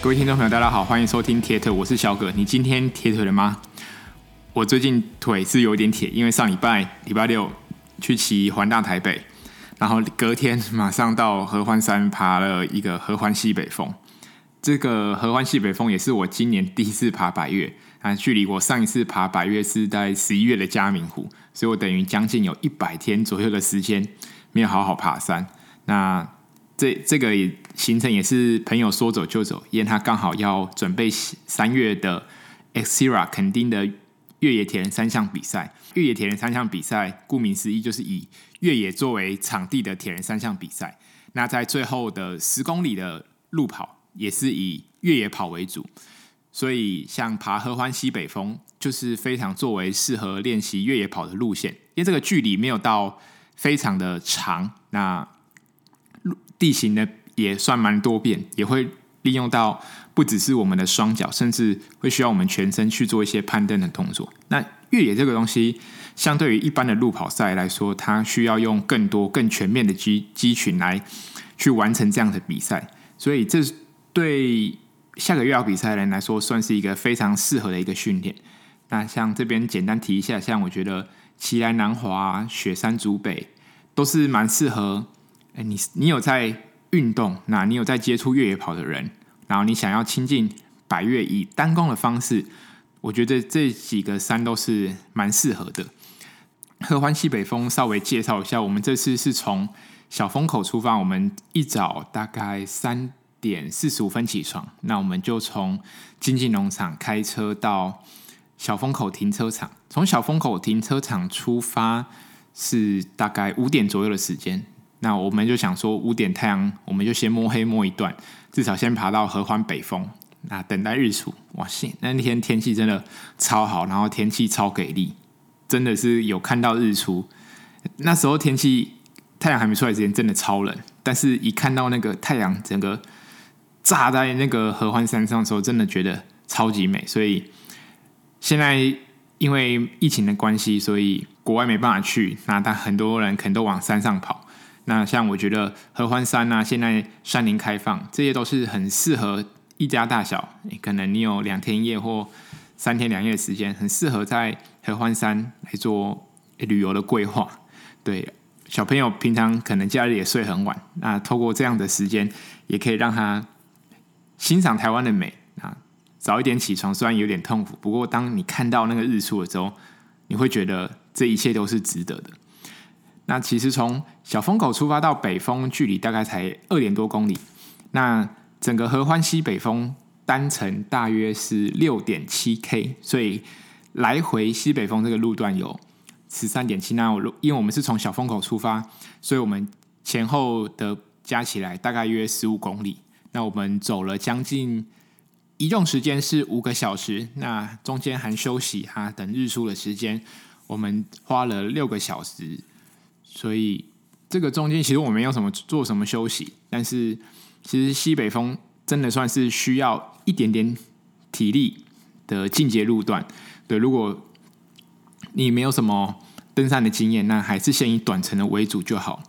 各位听众朋友大家好，欢迎收听铁腿，我是小葛。你今天铁腿了吗？我最近腿是有点铁，因为上礼拜六去骑环大台北，然后隔天马上到合欢山爬了一个合欢西北峰。这个合欢西北峰也是我今年第一次爬百岳，距离我上一次爬百岳是在11月的嘉明湖，所以我等于将近有100天左右的时间没有好好爬山。那这个行程也是朋友说走就走，因为他刚好要准备3月的 Xterra 墾丁的越野铁人三项比赛。越野铁人三项比赛顾名思义就是以越野作为场地的铁人三项比赛，那在最后的10公里的路跑也是以越野跑为主，所以像爬合欢西北峰就是非常作为适合练习越野跑的路线，因为这个距离没有到非常的长，那地形的也算蛮多变，也会利用到不只是我们的双脚，甚至会需要我们全身去做一些攀登的动作。那越野这个东西相对于一般的路跑赛来说，它需要用更多更全面的 肌群来去完成这样的比赛，所以这对下个月要比赛的人来说算是一个非常适合的一个训练。那像这边简单提一下，像我觉得奇莱南华、雪山竹北都是蛮适合你有在运动，那你有在接触越野跑的人，然后你想要亲近百岳以单攻的方式，我觉得这几个山都是蛮适合的。合欢西北峰稍微介绍一下，我们这次是从小风口出发，我们一早大概3:45起床，那我们就从经济农场开车到小风口停车场，从小风口停车场出发是大概5点左右的时间。那我们就想说5点太阳我们就先摸黑摸一段，至少先爬到合欢北峰，那等待日出。哇塞，那天天气真的超好，然后天气超给力，真的是有看到日出。那时候天气太阳还没出来之前真的超冷，但是一看到那个太阳整个炸在那个合欢山上的时候，真的觉得超级美。所以现在因为疫情的关系，所以国外没办法去，那但很多人可能都往山上跑。那像我觉得合欢山啊，现在山林开放，这些都是很适合一家大小，可能你有2天1夜或3天2夜的时间，很适合在合欢山来做旅游的规划。对，小朋友平常可能假日也睡很晚，那透过这样的时间也可以让他欣赏台湾的美。早一点起床虽然有点痛苦，不过当你看到那个日出的时候，你会觉得这一切都是值得的。那其实从小风口出发到北峰距离大概才2点多公里，那整个合欢西北峰单程大约是 6.7K， 所以来回西北峰这个路段有 13.7。 那因为我们是从小风口出发，所以我们前后的加起来大概约15公里，那我们走了将近移动时间是5个小时，那中间含休息等日出的时间我们花了6个小时，所以这个中间其实我没有什么做什么休息，但是其实西北峰真的算是需要一点点体力的进阶路段。对，如果你没有什么登山的经验，那还是先以短程的为主就好。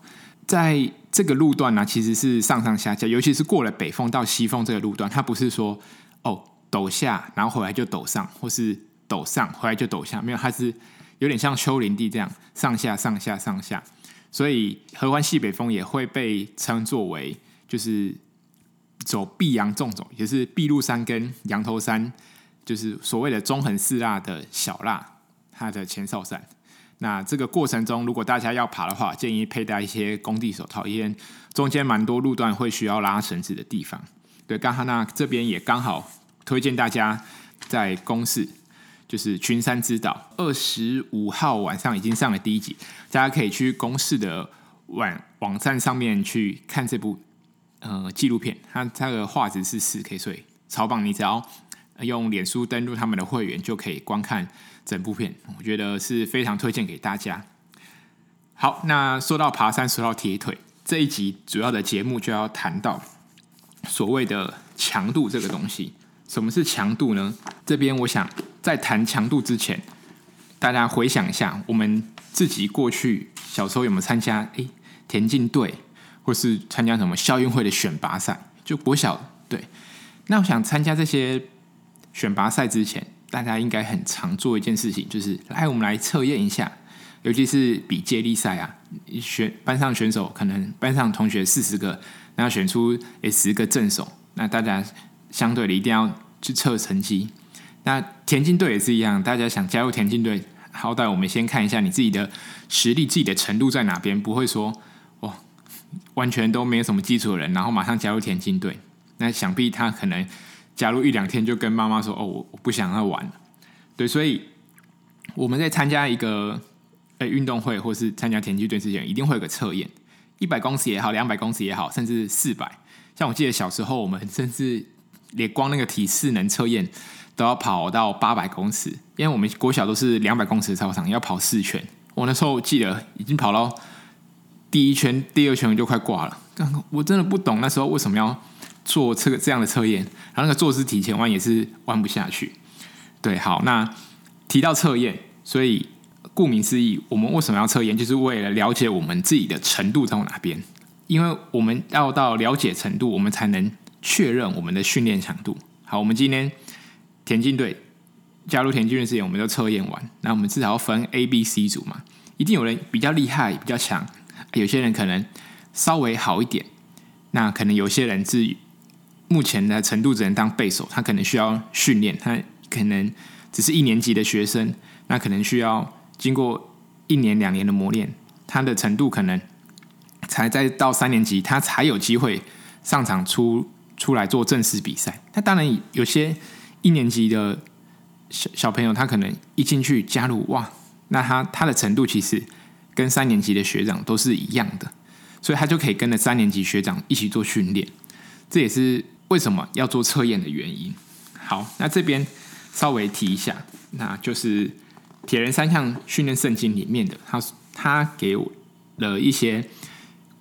在这个路段呢，其实是上上下下，尤其是过了北峰到西峰这个路段，它不是说哦陡下然后回来就陡上，或是陡上回来就陡下，没有，它是有点像丘陵地这样上下上下上下。所以合欢西北峰也会被称作为就是走避阳纵走，也是避籺山跟羊头山，就是所谓的中横四辣的小辣它的前哨站。那这个过程中如果大家要爬的话，建议佩戴一些工地手套，因为中间蛮多路段会需要拉绳子的地方。对，刚好那这边也刚好推荐大家在公视就是群山之岛25号晚上已经上了第1集，大家可以去公视的网站上面去看这部纪录片，它的画质是 4K， 所以超棒，你只要用脸书登录他们的会员就可以观看整部片，我觉得是非常推荐给大家。好，那说到爬山，说到铁腿，这一集主要的节目就要谈到所谓的强度这个东西。什么是强度呢？这边我想在谈强度之前，大家回想一下我们自己过去小时候有没有参加田径队，或是参加什么校运会的选拔赛，就国小。对，那我想参加这些选拔赛之前，大家应该很常做一件事情，就是我们来测验一下，尤其是比接力赛啊，班上选手可能班上同学40个，那选出10个正手，那大家相对的一定要去测成绩。那田径队也是一样，大家想加入田径队，好歹我们先看一下你自己的实力，自己的程度在哪边，不会说完全都没有什么基础的人，然后马上加入田径队，那想必他可能加入1-2天就跟妈妈说我不想要玩了。对，所以我们在参加一个运动会或是参加田径队之前，一定会有个测验，100公尺也好，200公尺也好，甚至400。像我记得小时候我们甚至连光那个体适能测验都要跑到800公尺，因为我们国小都是200公尺的操场要跑4圈，我那时候记得已经跑到第一圈第二圈就快挂了。我真的不懂那时候为什么要做这样的测验，然后那个坐姿体前弯也是弯不下去。对，好，那提到测验，所以顾名思义，我们为什么要测验，就是为了了解我们自己的程度在哪边，因为我们要到了解程度，我们才能确认我们的训练强度。好，我们今天田径队加入田径队之前，我们就测验完，那我们至少要分 ABC 组嘛，一定有人比较厉害比较强，有些人可能稍微好一点，那可能有些人是目前的程度只能当备手，他可能需要训练，他可能只是1年级的学生，那可能需要经过1年2年的磨练，他的程度可能才再到3年级，他才有机会上场出来做正式比赛。那当然有些1年级的 小朋友，他可能一进去加入，那他的程度其实跟3年级的学长都是一样的，所以他就可以跟着3年级学长一起做训练，这也是为什么要做测验的原因。好，那这边稍微提一下，那就是铁人三项训练圣经里面的，他给我了一些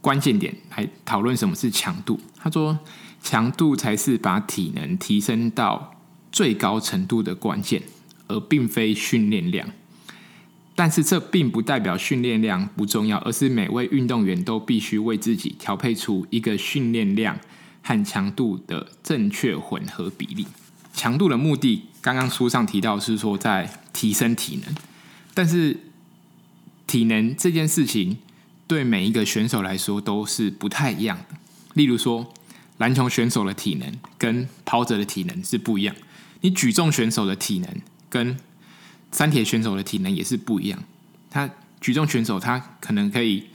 关键点来讨论什么是强度。他说强度才是把体能提升到最高程度的关键，而并非训练量，但是这并不代表训练量不重要，而是每位运动员都必须为自己调配出一个训练量和强度的正确混合比例。强度的目的，刚刚书上提到是说在提升体能，但是体能这件事情对每一个选手来说都是不太一样的。例如说，篮球选手的体能跟跑者的体能是不一样，你举重选手的体能跟三铁选手的体能也是不一样，他举重选手他可能可以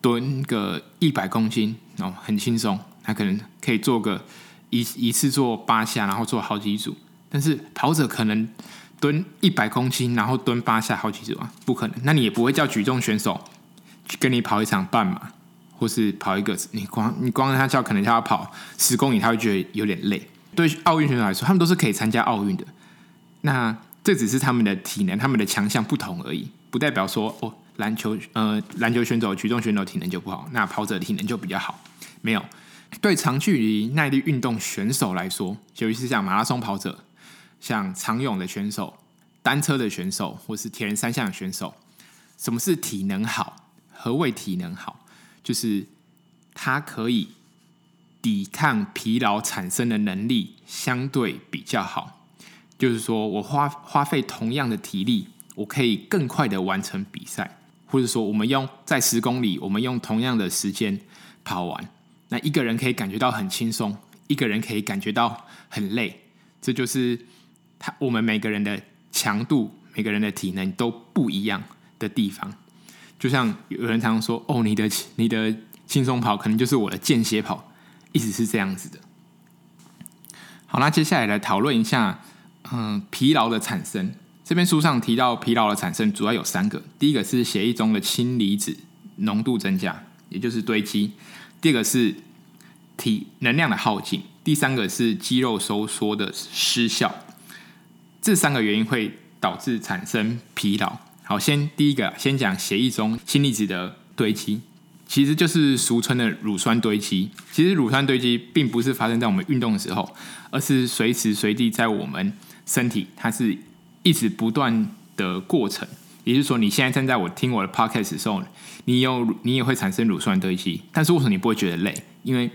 蹲个100公斤，很轻松，他可能可以做个 一次做8下，然后做好几组，但是跑者可能蹲100公斤然后蹲8下好几组不可能。那你也不会叫举重选手跟你跑一场半马，或是跑一个你光他叫可能他要跑10公里他会觉得有点累。对奥运选手来说，他们都是可以参加奥运的，那这只是他们的体能，他们的强项不同而已，不代表说篮球选手、举重选手体能就不好，那跑者体能就比较好，没有。对长距离耐力运动选手来说，尤其是像马拉松跑者、像长泳的选手、单车的选手或是铁人三项的选手，什么是体能好？何谓体能好？就是他可以抵抗疲劳产生的能力相对比较好，就是说我 花费同样的体力，我可以更快的完成比赛，或者说我们用在10公里，我们用同样的时间跑完，那一个人可以感觉到很轻松，一个人可以感觉到很累，这就是我们每个人的强度，每个人的体能都不一样的地方。就像有人常说你的轻松跑可能就是我的间歇跑，一直是这样子的。好，那接下来来讨论一下疲劳的产生。这边书上提到疲劳的产生主要有3个，第一个是血液中的氢离子浓度增加，也就是堆积；第二个是体能量的耗尽；第三个是肌肉收缩的失效。这3个原因会导致产生疲劳。好，第一个先讲血液中氢离子的堆积，其实就是俗称的乳酸堆积。其实乳酸堆积并不是发生在我们运动的时候，而是随时随地在我们身体，它是一直不断的过程。也就是说，你现在正在听我的 podcast 的时候，你也会产生乳酸堆积，但是为什么你不会觉得累？因为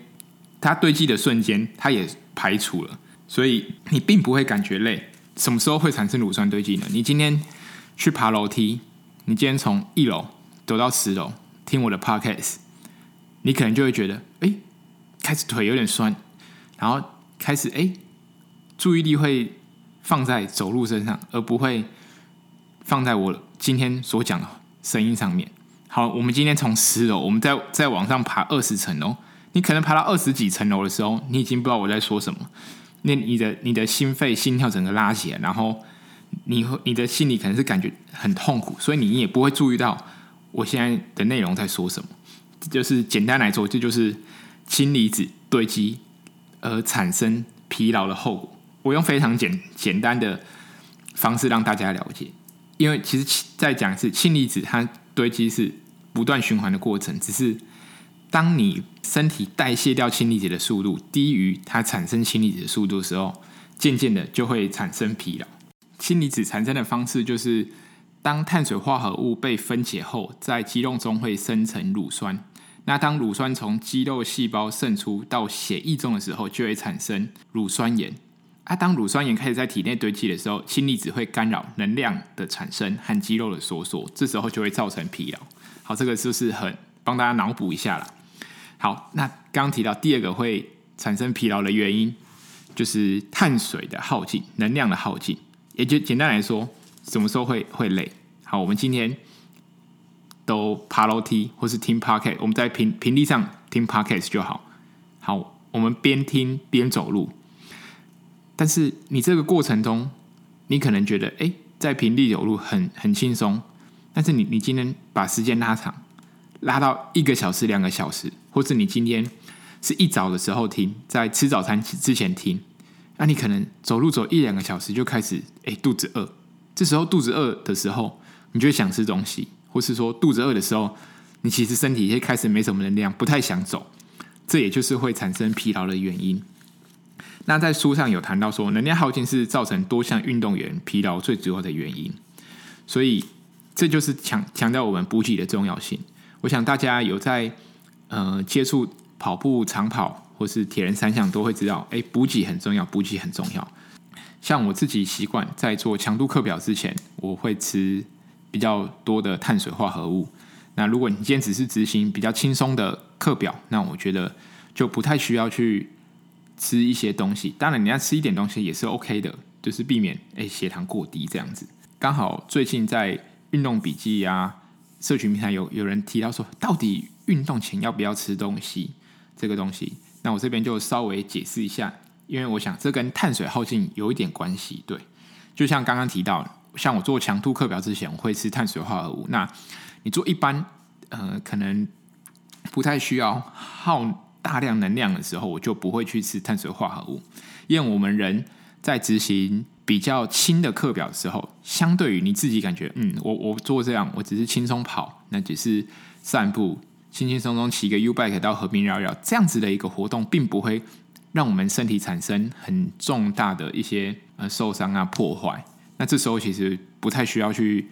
它堆积的瞬间它也排除了，所以你并不会感觉累。什么时候会产生乳酸堆积呢？你今天去爬楼梯，你今天从1楼走到10楼，听我的 podcast， 你可能就会觉得开始腿有点酸，然后开始注意力会放在走路身上，而不会放在我今天所讲的声音上面。好，我们今天从10楼，我们再往上爬20层楼，你可能爬到20几层楼的时候，你已经不知道我在说什么。那你的心肺心跳整个拉起来，然后你的心里可能是感觉很痛苦，所以你也不会注意到我现在的内容在说什么。就是简单来说，这就是氢离子堆积而产生疲劳的后果。我用非常简单的方式让大家了解，因为其实再讲一次，氢离子它堆积是不断循环的过程，只是当你身体代谢掉氢离子的速度低于它产生氢离子的速度的时候，渐渐的就会产生疲劳。氢离子产生的方式就是当碳水化合物被分解后，在肌肉中会生成乳酸。那当乳酸从肌肉细胞渗出到血液中的时候，就会产生乳酸盐。当乳酸盐开始在体内堆积的时候，氢离子会干扰能量的产生和肌肉的收缩，这时候就会造成疲劳。好，这个就是很帮大家脑补一下啦。好，那刚刚提到第二个会产生疲劳的原因，就是碳水的耗尽，能量的耗尽。也就简单来说，什么时候会累？好，我们今天都爬楼梯或是听 podcast， 我们在平地上听 podcast 就好。好，我们边听边走路，但是你这个过程中，你可能觉得在平地走路很轻松，但是你今天把时间拉长，拉到1个小时、2个小时，或是你今天是一早的时候听，在吃早餐之前听，那你可能走路走1-2个小时就开始肚子饿。这时候肚子饿的时候，你就会想吃东西，或是说肚子饿的时候，你其实身体也开始没什么能量，不太想走，这也就是会产生疲劳的原因。那在书上有谈到说，能量耗尽是造成多项运动员疲劳最主要的原因，所以这就是强调我们补给的重要性。我想大家有在接触跑步、长跑或是铁人三项都会知道，补给很重要，补给很重要。像我自己习惯在做强度课表之前，我会吃比较多的碳水化合物。那如果你今天只是执行比较轻松的课表，那我觉得就不太需要去吃一些东西。当然你要吃一点东西也是 OK 的，就是避免血糖过低这样子。刚好最近在运动笔记啊社群平台有人提到说，到底运动前要不要吃东西这个东西，那我这边就稍微解释一下，因为我想这跟碳水耗尽有一点关系。对，就像刚刚提到，像我做强度课表之前我会吃碳水化合物，那你做一般可能不太需要耗大量能量的时候，我就不会去吃碳水化合物。因为我们人在执行比较轻的课表的时候，相对于你自己感觉我做这样我只是轻松跑，那只是散步，轻轻松松骑个 U-Bike 到河边绕绕，这样子的一个活动并不会让我们身体产生很重大的一些受伤啊破坏，那这时候其实不太需要去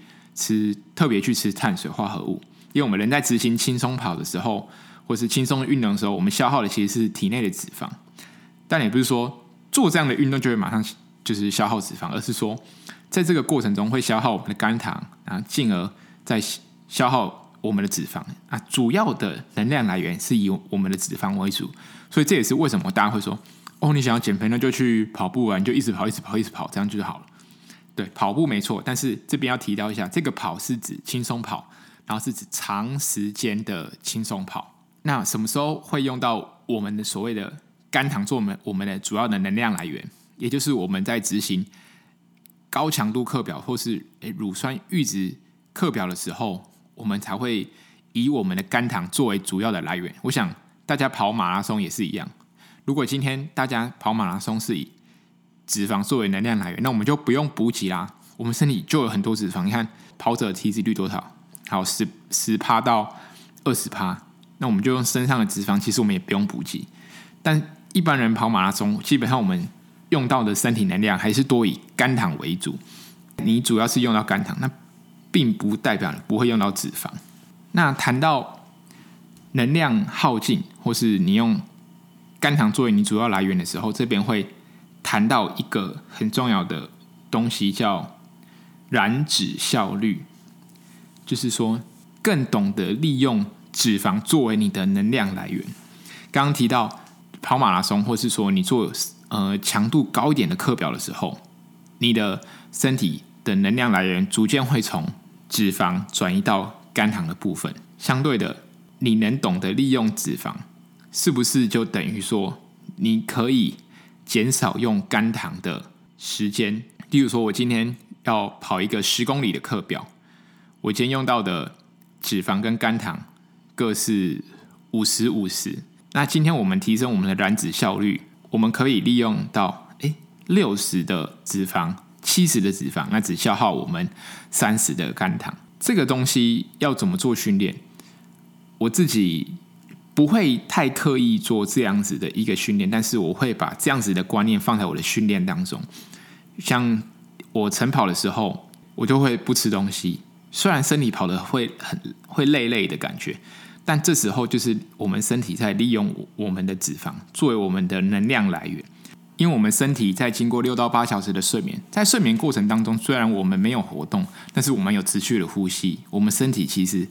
特别去吃碳水化合物。因为我们人在执行轻松跑的时候或是轻松运动的时候，我们消耗的其实是体内的脂肪，但也不是说做这样的运动就会马上就是消耗脂肪，而是说在这个过程中会消耗我们的肝糖，然后进而再消耗我们的脂肪啊，主要的能量来源是以我们的脂肪为主。所以这也是为什么大家会说你想要减肥那就去跑步啊，你就一直跑这样就好了。对，跑步没错，但是这边要提到一下，这个跑是指轻松跑，然后是指长时间的轻松跑。那什么时候会用到我们的所谓的肝糖做我们的主要的能量来源，也就是我们在执行高强度课表或是乳酸阈值课表的时候，我们才会以我们的肝糖作为主要的来源。我想大家跑马拉松也是一样，如果今天大家跑马拉松是以脂肪作为能量来源，那我们就不用补给啦，我们身体就有很多脂肪。你看跑者的体脂率多少？好， 10% 到 20%， 那我们就用身上的脂肪，其实我们也不用补给。但一般人跑马拉松基本上我们用到的身体能量还是多以肝糖为主，你主要是用到肝糖，那并不代表你不会用到脂肪。那谈到能量耗尽或是你用肝糖作为你主要来源的时候，这边会谈到一个很重要的东西，叫燃脂效率，就是说更懂得利用脂肪作为你的能量来源。刚刚提到跑马拉松，或是说你做强度高一点的课表的时候，你的身体的能量来源逐渐会从脂肪转移到肝糖的部分。相对的，你能懂得利用脂肪，是不是就等于说你可以减少用肝糖的时间？例如说我今天要跑一个10公里的课表，我今天用到的脂肪跟肝糖各是 50-50， 那今天我们提升我们的燃脂效率，我们可以利用到60的脂肪，70的脂肪，那只消耗我们30的肝糖。这个东西要怎么做训练？我自己不会太刻意做这样子的一个训练，但是我会把这样子的观念放在我的训练当中。像我晨跑的时候，我就会不吃东西，虽然身体跑得会累累的感觉，但这时候就是我们身体在利用我们的脂肪作为我们的能量来源。因为我们身体在经过6到8小时的睡眠，在睡眠过程当中，虽然我们没有活动，但是我们有持续的呼吸，我们身体其实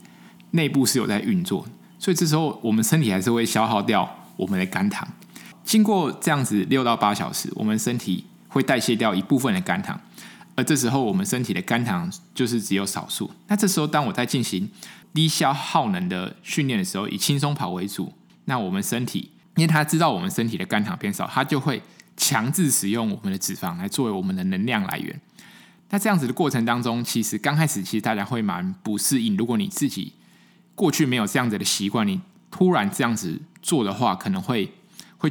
内部是有在运作，所以这时候我们身体还是会消耗掉我们的肝糖。经过这样子6到8小时，我们身体会代谢掉一部分的肝糖，而这时候我们身体的肝糖就是只有少数。那这时候当我在进行低消耗能的训练的时候，以轻松跑为主，那我们身体因为它知道我们身体的肝糖变少，它就会强制使用我们的脂肪来作为我们的能量来源。那这样子的过程当中，其实刚开始其实大家会蛮不适应，如果你自己过去没有这样子的习惯，你突然这样子做的话，可能会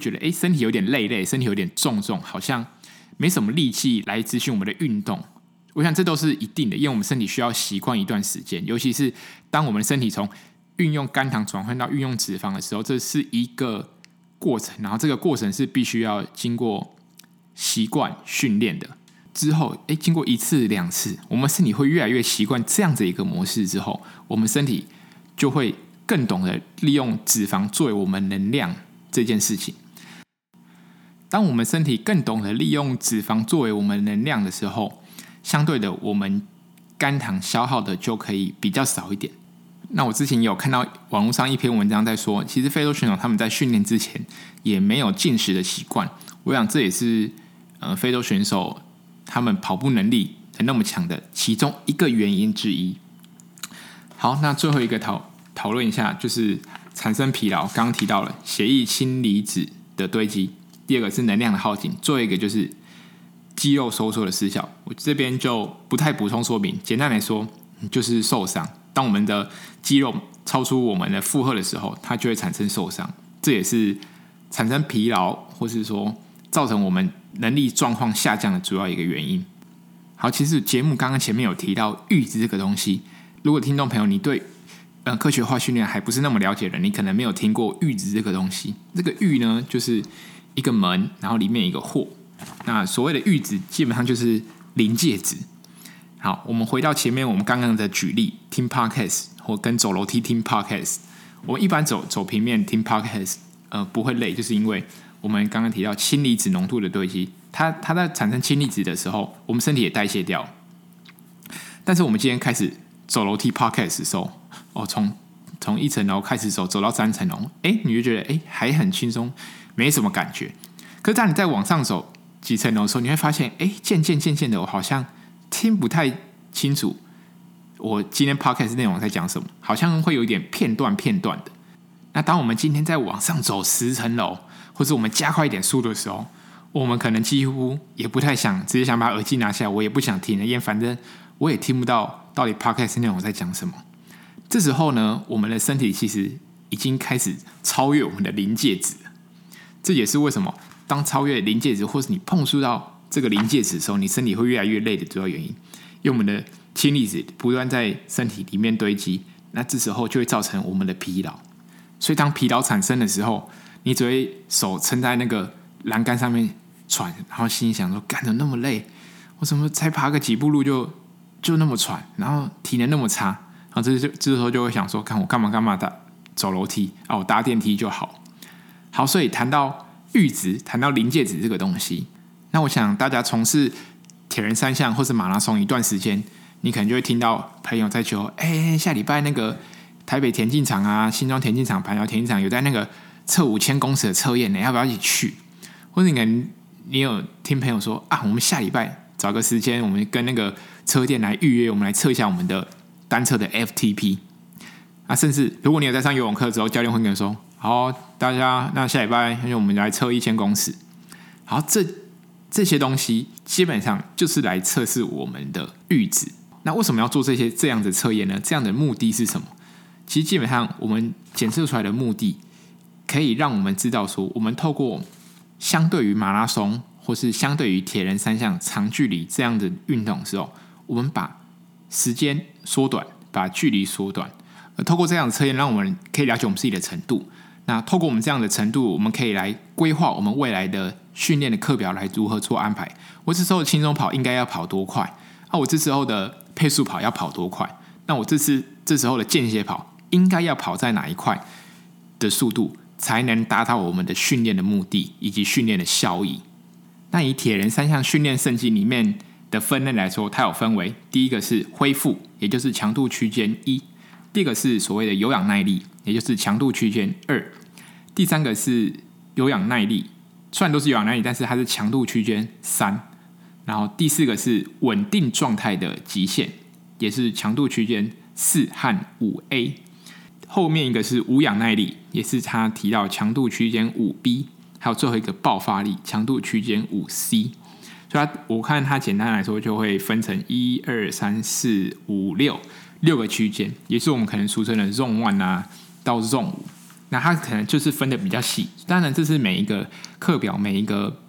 觉得身体有点累累，身体有点重，好像没什么力气来执行我们的运动。我想这都是一定的，因为我们身体需要习惯一段时间，尤其是当我们身体从运用肝糖转换到运用脂肪的时候，这是一个过程，然后这个过程是必须要经过习惯训练的。之后经过1次2次，我们身体会越来越习惯这样子一个模式之后，我们身体就会更懂得利用脂肪作为我们能量这件事情。当我们身体更懂得利用脂肪作为我们能量的时候，相对的我们肝糖消耗的就可以比较少一点。那我之前有看到网络上一篇文章在说，其实非洲选手他们在训练之前也没有进食的习惯。我想这也是非洲选手他们跑步能力那么强的其中一个原因之一。好，那最后一个讨论一下，就是产生疲劳，刚刚提到了血液氢离子的堆积，第二个是能量的耗尽，最后一个就是肌肉收缩的失效。我这边就不太补充说明，简单来说就是受伤。当我们的肌肉超出我们的负荷的时候，它就会产生受伤，这也是产生疲劳或是说造成我们能力状况下降的主要一个原因。好，其实节目刚刚前面有提到阈值这个东西，如果听众朋友你对科学化训练还不是那么了解的，你可能没有听过阈值这个东西。这个阈呢，就是一个门，然后里面一个豁。那所谓的阈值基本上就是临界值。好，我们回到前面我们刚刚的举例，听 podcast 或跟走楼梯听 podcast。 我们一般走平面听 podcast 不会累，就是因为我们刚刚提到氢离子浓度的堆积，它在产生氢离子的时候，我们身体也代谢掉。但是我们今天开始走楼梯 podcast 的时候，从1层楼开始走，走到3层楼，你就觉得还很轻松，没什么感觉。可是当你再往上走几层楼的时候，你会发现渐渐的我好像听不太清楚我今天 podcast 内容在讲什么，好像会有一点片段的。那当我们今天再往上走10层楼，或者我们加快一点速度的时候，我们可能几乎也不太想，直接想把耳机拿下来，我也不想听了，因为反正我也听不到底 podcast 内容在讲什么。这时候呢，我们的身体其实已经开始超越我们的临界值了。这也是为什么当超越临界值，或是你碰触到这个临界值的时候，你身体会越来越累的主要原因。因为我们的氢离子不断在身体里面堆积，那这时候就会造成我们的疲劳。所以当疲劳产生的时候，你只会手撑在那个栏杆上面喘，然后心里想说，干得那么累，我怎么才爬个几步路就那么喘，然后体能那么差。然后这时候就会想说，看我干嘛走楼梯啊，我搭电梯就好。所以谈到阈值，谈到临界值这个东西，那我想大家从事铁人三项或是马拉松一段时间，你可能就会听到朋友在求，下礼拜那个台北田径场啊、新庄田径场、板桥田径场有在那个测5000公尺的测验，要不要一起去？或者你有听朋友说啊，我们下礼拜找个时间，我们跟那个车店来预约，我们来测一下我们的单车的 FTP 啊。甚至如果你有在上游泳课之后，教练会跟你说，好，大家那下礼拜我们来测1000公尺。好，这些东西基本上就是来测试我们的阈值。那为什么要做这样的测验呢？这样的目的是什么？其实基本上我们检测出来的目的可以让我们知道说，我们透过相对于马拉松或是相对于铁人三项长距离这样的运动的时候，我们把时间缩短，把距离缩短，透过这样的测验让我们可以了解我们自己的程度。那透过我们这样的程度，我们可以来规划我们未来的训练的课表来如何做安排。我这时候轻松跑应该要跑多快啊？我这时候的配速跑要跑多快？那我这时候的间歇跑应该要跑在哪一块的速度，才能达到我们的训练的目的以及训练的效益。那以铁人三项训练圣经里面的分类来说，它有分为第一个是恢复，也就是强度区间1；第二个是所谓的有氧耐力，也就是强度区间2；第三个是有氧耐力，虽然都是有氧耐力，但是它是强度区间3；然后第四个是稳定状态的极限，也是强度区间4和 5A。后面一个是无氧耐力，也是他提到强度区间 5B， 还有最后一个爆发力，强度区间 5C。 所以我看他简单来说就会分成1、2、3、4、5、6 6个区间，也是我们可能俗称的 Zone 1 到 Zone 5。那他可能就是分的比较细，当然这是每一个课表每一个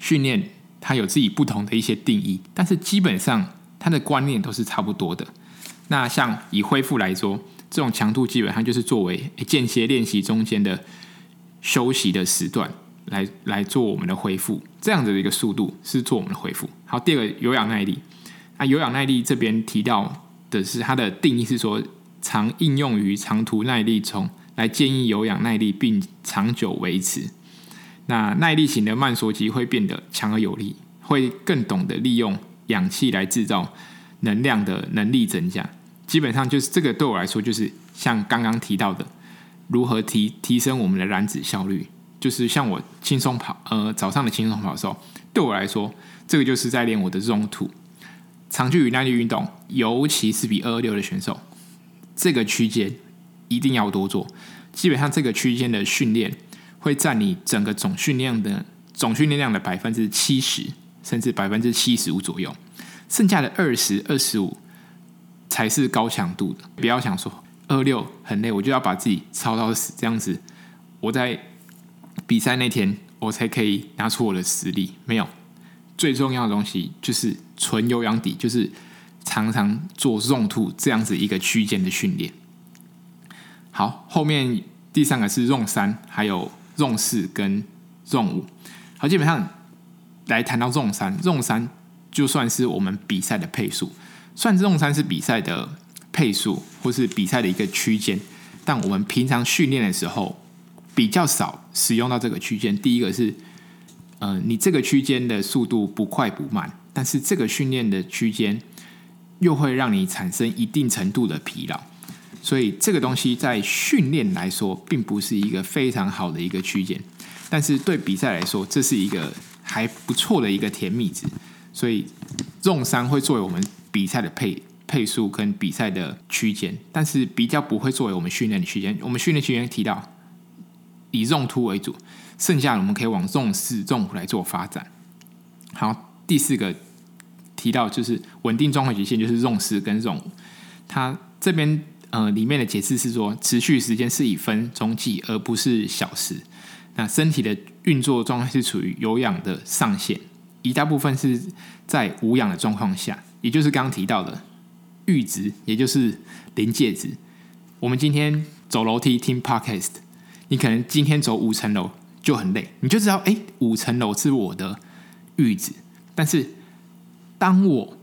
训练他有自己不同的一些定义，但是基本上他的观念都是差不多的。那像以恢复来说，这种强度基本上就是作为间歇练习中间的休息的时段 来做我们的恢复，这样的一个速度是做我们的恢复。好，第二个有氧耐力，有氧耐力这边提到的是它的定义是说，常应用于长途耐力中，来建议有氧耐力并长久维持。那耐力型的慢缩肌会变得强而有力，会更懂得利用氧气来制造能量的能力增加。基本上就是这个对我来说就是像刚刚提到的如何 提升我们的燃脂效率，就是像我轻松跑早上的轻松跑的时候，对我来说这个就是在练我的 Zone 2 长距离耐力运动，尤其是比226的选手，这个区间一定要多做。基本上这个区间的训练会占你整个总训练量的 70% 甚至 75% 左右，剩下的 20-25% 才是高强度的。不要想说26很累，我就要把自己操到死，这样子我在比赛那天我才可以拿出我的实力。没有，最重要的东西就是纯有氧底，就是常常做 Zone 2 这样子一个区间的训练。好，后面第三个是 Zone 3还有 Zone 4跟 Zone 5。好，基本上来谈到 Zone 3 Zone 3就算是我们比赛的配速，虽然Zone 3是比赛的配速或是比赛的一个区间，但我们平常训练的时候比较少使用到这个区间。第一个是你这个区间的速度不快不慢，但是这个训练的区间又会让你产生一定程度的疲劳，所以这个东西在训练来说并不是一个非常好的一个区间，但是对比赛来说这是一个还不错的一个甜蜜值。所以 Zone 3会作为我们比赛的配速跟比赛的区间，但是比较不会作为我们训练的区间。我们训练区间提到以 Zone 2 为主，剩下的我们可以往 Zone 4 Zone 5来做发展。好，第四个提到就是稳定状态极限，就是 Zone 4跟 Zone 5。它这边里面的解释是说，持续时间是以分钟计而不是小时，那身体的运作状态是处于有氧的上限，一大部分是在无氧的状况下，也就是刚刚提到的阈值，也就是临界值。我们今天走楼梯听 podcast， 你可能今天走5层楼就很累，你就知道5层楼是我的阈值。但是当我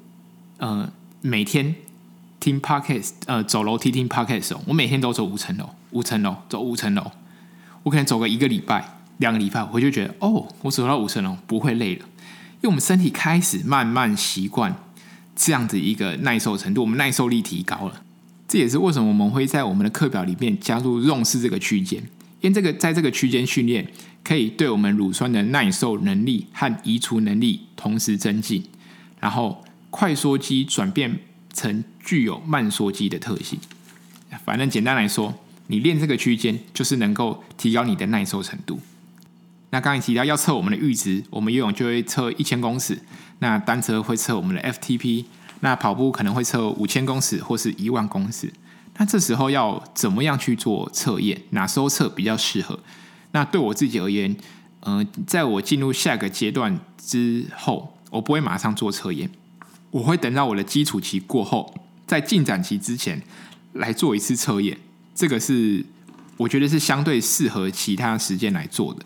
每天听 podcast， 走楼梯听 podcast 的时候，我每天都走5层楼，我可能走个1个礼拜2个礼拜，我就觉得我走到5层楼不会累了。因为我们身体开始慢慢习惯这样的一个耐受程度，我们耐受力提高了。这也是为什么我们会在我们的课表里面加入ROM是这个区间，因为在这个区间训练可以对我们乳酸的耐受能力和移除能力同时增进，然后快缩肌转变成具有慢缩肌的特性。反正简单来说，你练这个区间就是能够提高你的耐受程度。那刚才提到要测我们的阈值，我们游泳就会测1000公尺，那单车会测我们的 FTP， 那跑步可能会测5000公尺或是10000公尺。那这时候要怎么样去做测验，哪时候测比较适合？那对我自己而言，在我进入下个阶段之后，我不会马上做测验，我会等到我的基础期过后，在进展期之前来做一次测验。这个是我觉得是相对适合其他时间来做的。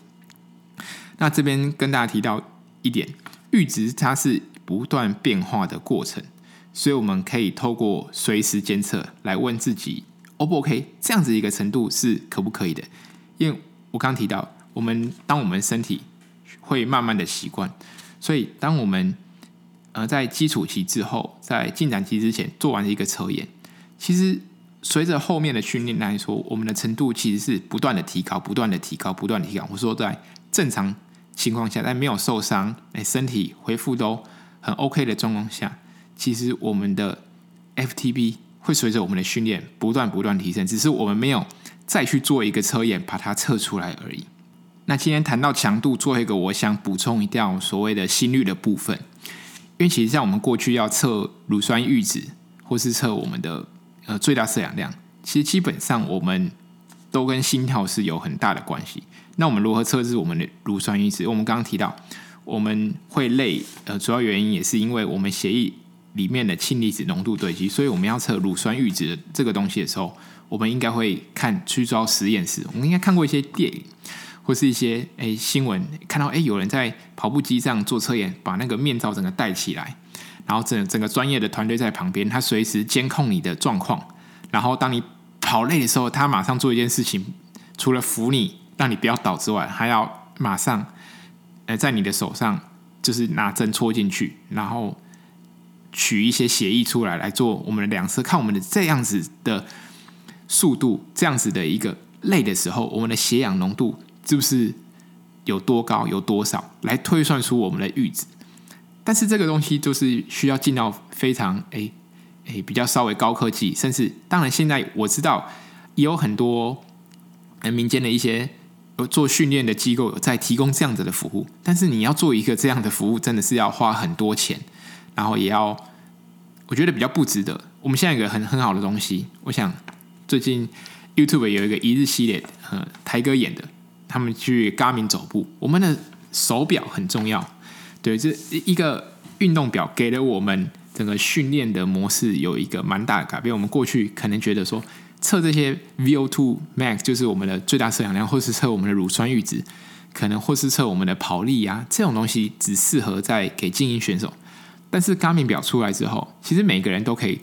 那这边跟大家提到一点，阈值它是不断变化的过程，所以我们可以透过随时监测来问自己 O 不 OK， 这样子一个程度是可不可以的。因为我刚提到，当我们身体会慢慢的习惯，所以当我们在基础期之后，在进展期之前做完一个测验，其实随着后面的训练来说，我们的程度其实是不断的提高，不断的提高，不断的提高。我说在正常情况下，在没有受伤，身体恢复都很 OK 的状况下，其实我们的 FTP 会随着我们的训练不断不断提升，只是我们没有再去做一个测验把它测出来而已。那今天谈到强度，最后一个我想补充一条所谓的心率的部分。因为其实像我们过去要测乳酸阈值或是测我们的最大摄氧量，其实基本上我们都跟心跳是有很大的关系。那我们如何测试我们的乳酸阈值？我们刚刚提到我们会累，主要原因也是因为我们血液里面的氢离子浓度堆积，所以我们要测乳酸阈值的这个东西的时候，我们应该会去到实验室。我们应该看过一些电影或是一些新闻，看到有人在跑步机上做测验，把那个面罩整个戴起来，然后整个专业的团队在旁边，他随时监控你的状况，然后当你跑累的时候，他马上做一件事情，除了扶你让你不要倒之外，还要马上在你的手上就是拿针戳进去，然后取一些血液出来做我们的量测，看我们的这样子的速度，这样子的一个累的时候，我们的血氧浓度是不是有多高有多少，来推算出我们的阈值。但是这个东西就是需要进到非常比较稍微高科技，甚至当然现在我知道也有很多民间的一些做训练的机构有在提供这样子的服务，但是你要做一个这样的服务真的是要花很多钱，然后也要我觉得比较不值得。我们现在有一个很好的东西，我想最近 YouTube 有一个一日系列，台哥演的，他们去 Garmin 走步，我们的手表很重要。对，这一个运动表给了我们整个训练的模式有一个蛮大的改变。我们过去可能觉得说测这些 VO2MAX 就是我们的最大摄氧量，或是测我们的乳酸阈值，可能或是测我们的跑力啊，这种东西只适合在给精英选手。但是 Garmin 表出来之后，其实每个人都可以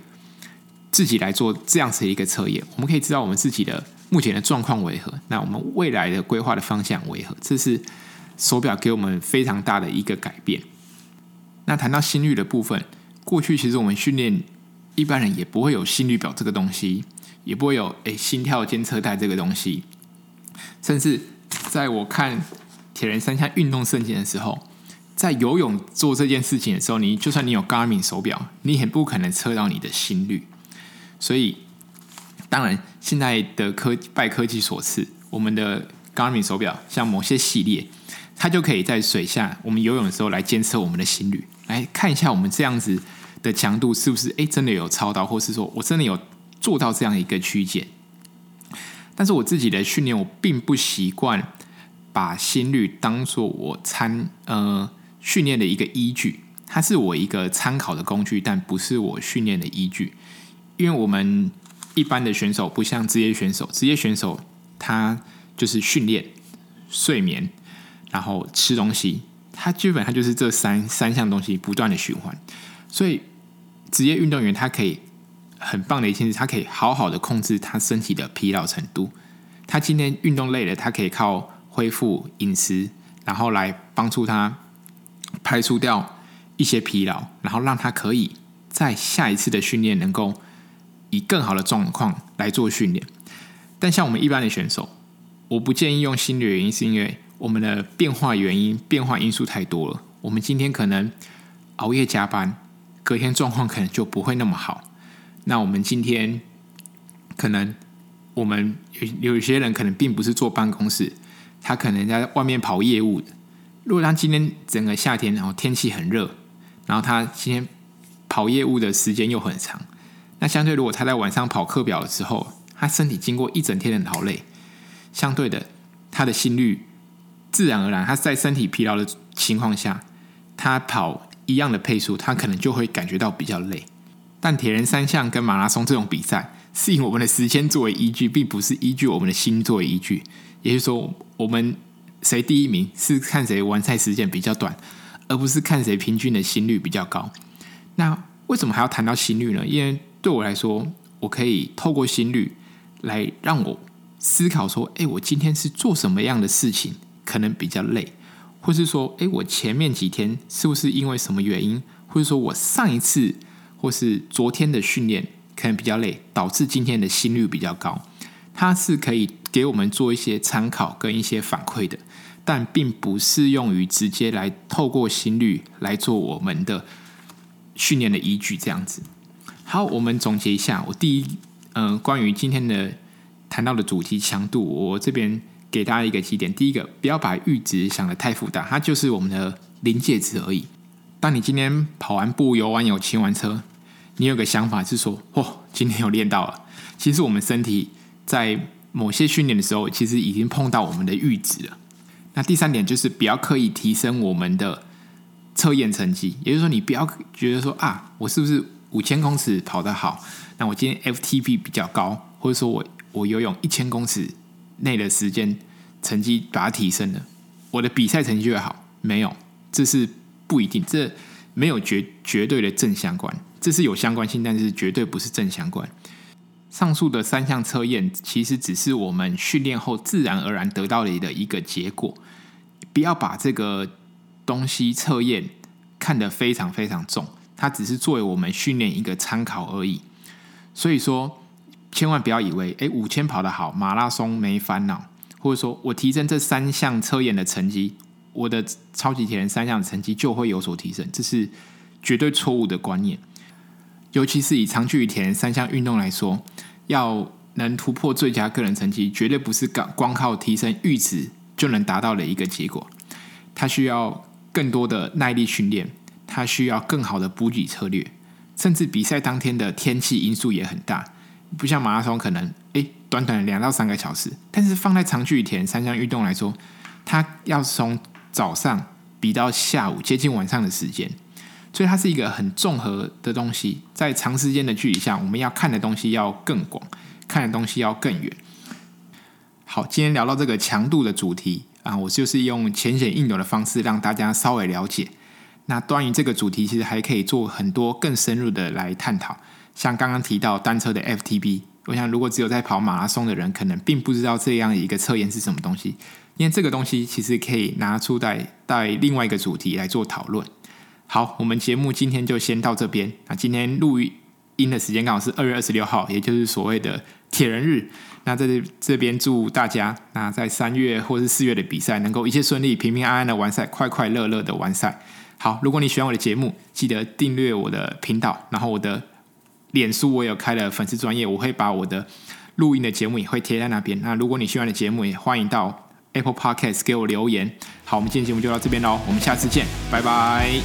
自己来做这样子一个测验，我们可以知道我们自己的目前的状况为何，那我们未来的规划的方向为何，这是手表给我们非常大的一个改变。那谈到心率的部分，过去其实我们训练一般人也不会有心率表这个东西，也不会有心跳监测带这个东西，甚至在我看铁人三项运动圣经的时候，在游泳做这件事情的时候，你就算你有 Garmin 手表，你很不可能测到你的心率。所以当然现在的拜科技所赐，我们的 Garmin 手表像某些系列，它就可以在水下我们游泳的时候来监测我们的心率，来看一下我们这样子的强度是不是真的有超到，或是说我真的有做到这样一个区间。但是我自己的训练，我并不习惯把心率当作我训练的一个依据，它是我一个参考的工具，但不是我训练的依据。因为我们一般的选手不像职业选手，职业选手他就是训练、睡眠然后吃东西，它基本上就是这三项东西不断的循环。所以职业运动员他可以很棒的一件事，他可以好好的控制他身体的疲劳程度，他今天运动累了，他可以靠恢复饮食然后来帮助他排除掉一些疲劳，然后让他可以在下一次的训练能够以更好的状况来做训练。但像我们一般的选手，我不建议用心理原因，是因为我们的变化因素太多了。我们今天可能熬夜加班，隔天状况可能就不会那么好。那我们今天可能我们有些人可能并不是坐办公室，他可能在外面跑业务的。如果他今天整个夏天然后天气很热，然后他今天跑业务的时间又很长，那相对如果他在晚上跑课表的时候，他身体经过一整天的劳累，相对的他的心率自然而然，他在身体疲劳的情况下，他跑一样的配速，他可能就会感觉到比较累。但铁人三项跟马拉松这种比赛是以我们的时间作为依据，并不是依据我们的心作为依据，也就是说我们谁第一名是看谁完赛时间比较短，而不是看谁平均的心率比较高。那为什么还要谈到心率呢？因为对我来说，我可以透过心率来让我思考说，我今天是做什么样的事情可能比较累，或是说我前面几天是不是因为什么原因，或是说我上一次或是昨天的训练可能比较累，导致今天的心率比较高。它是可以给我们做一些参考跟一些反馈的，但并不适用于直接来透过心率来做我们的训练的依据这样子。好，我们总结一下，我第一关于今天的谈到的主题强度，我这边给大家一个几点。第一个，不要把阈值想得太复杂，它就是我们的临界值而已。当你今天跑完步、游完泳、骑完车，你有个想法是说，今天有练到了。其实我们身体在某些训练的时候，其实已经碰到我们的阈值了。那第三点就是不要刻意提升我们的测验成绩，也就是说你不要觉得说我是不是5000公尺跑得好，那我今天 FTP 比较高，或者说我游泳1000公尺内的时间成绩把它提升了，我的比赛成绩就会好。没有，这是不一定，这没有绝对的正相关，这是有相关性，但是绝对不是正相关。上述的三项测验其实只是我们训练后自然而然得到的一个结果，不要把这个东西测验看得非常非常重，它只是作为我们训练一个参考而已。所以说千万不要以为5000跑得好，马拉松没烦恼，或者说我提升这三项测验的成绩，我的超级铁人三项的成绩就会有所提升，这是绝对错误的观念。尤其是以长距离铁人三项运动来说，要能突破最佳个人成绩，绝对不是光靠提升阈值就能达到的一个结果。它需要更多的耐力训练，它需要更好的补给策略，甚至比赛当天的天气因素也很大。不像马拉松可能短短的2到3个小时，但是放在长距离铁人三项运动来说，它要从早上比到下午接近晚上的时间，所以它是一个很综合的东西。在长时间的距离下，我们要看的东西要更广，看的东西要更远。好，今天聊到这个强度的主题我就是用浅显易懂的方式让大家稍微了解。那关于这个主题其实还可以做很多更深入的来探讨，像刚刚提到单车的 FTP， 我想如果只有在跑马拉松的人可能并不知道这样一个测验是什么东西，因为这个东西其实可以拿出带另外一个主题来做讨论。好，我们节目今天就先到这边。那今天录音的时间刚好是2月26号，也就是所谓的铁人日。那在这边祝大家，那在3月或是4月的比赛能够一切顺利，平平安安的完赛，快快乐乐的完赛。好，如果你喜欢我的节目，记得订阅我的频道，然后我的脸书我有开了粉丝专页，我会把我的录音的节目也会贴在那边。那如果你喜欢的节目，也欢迎到 Apple Podcast 给我留言。好，我们今天节目就到这边咯，我们下次见，拜拜。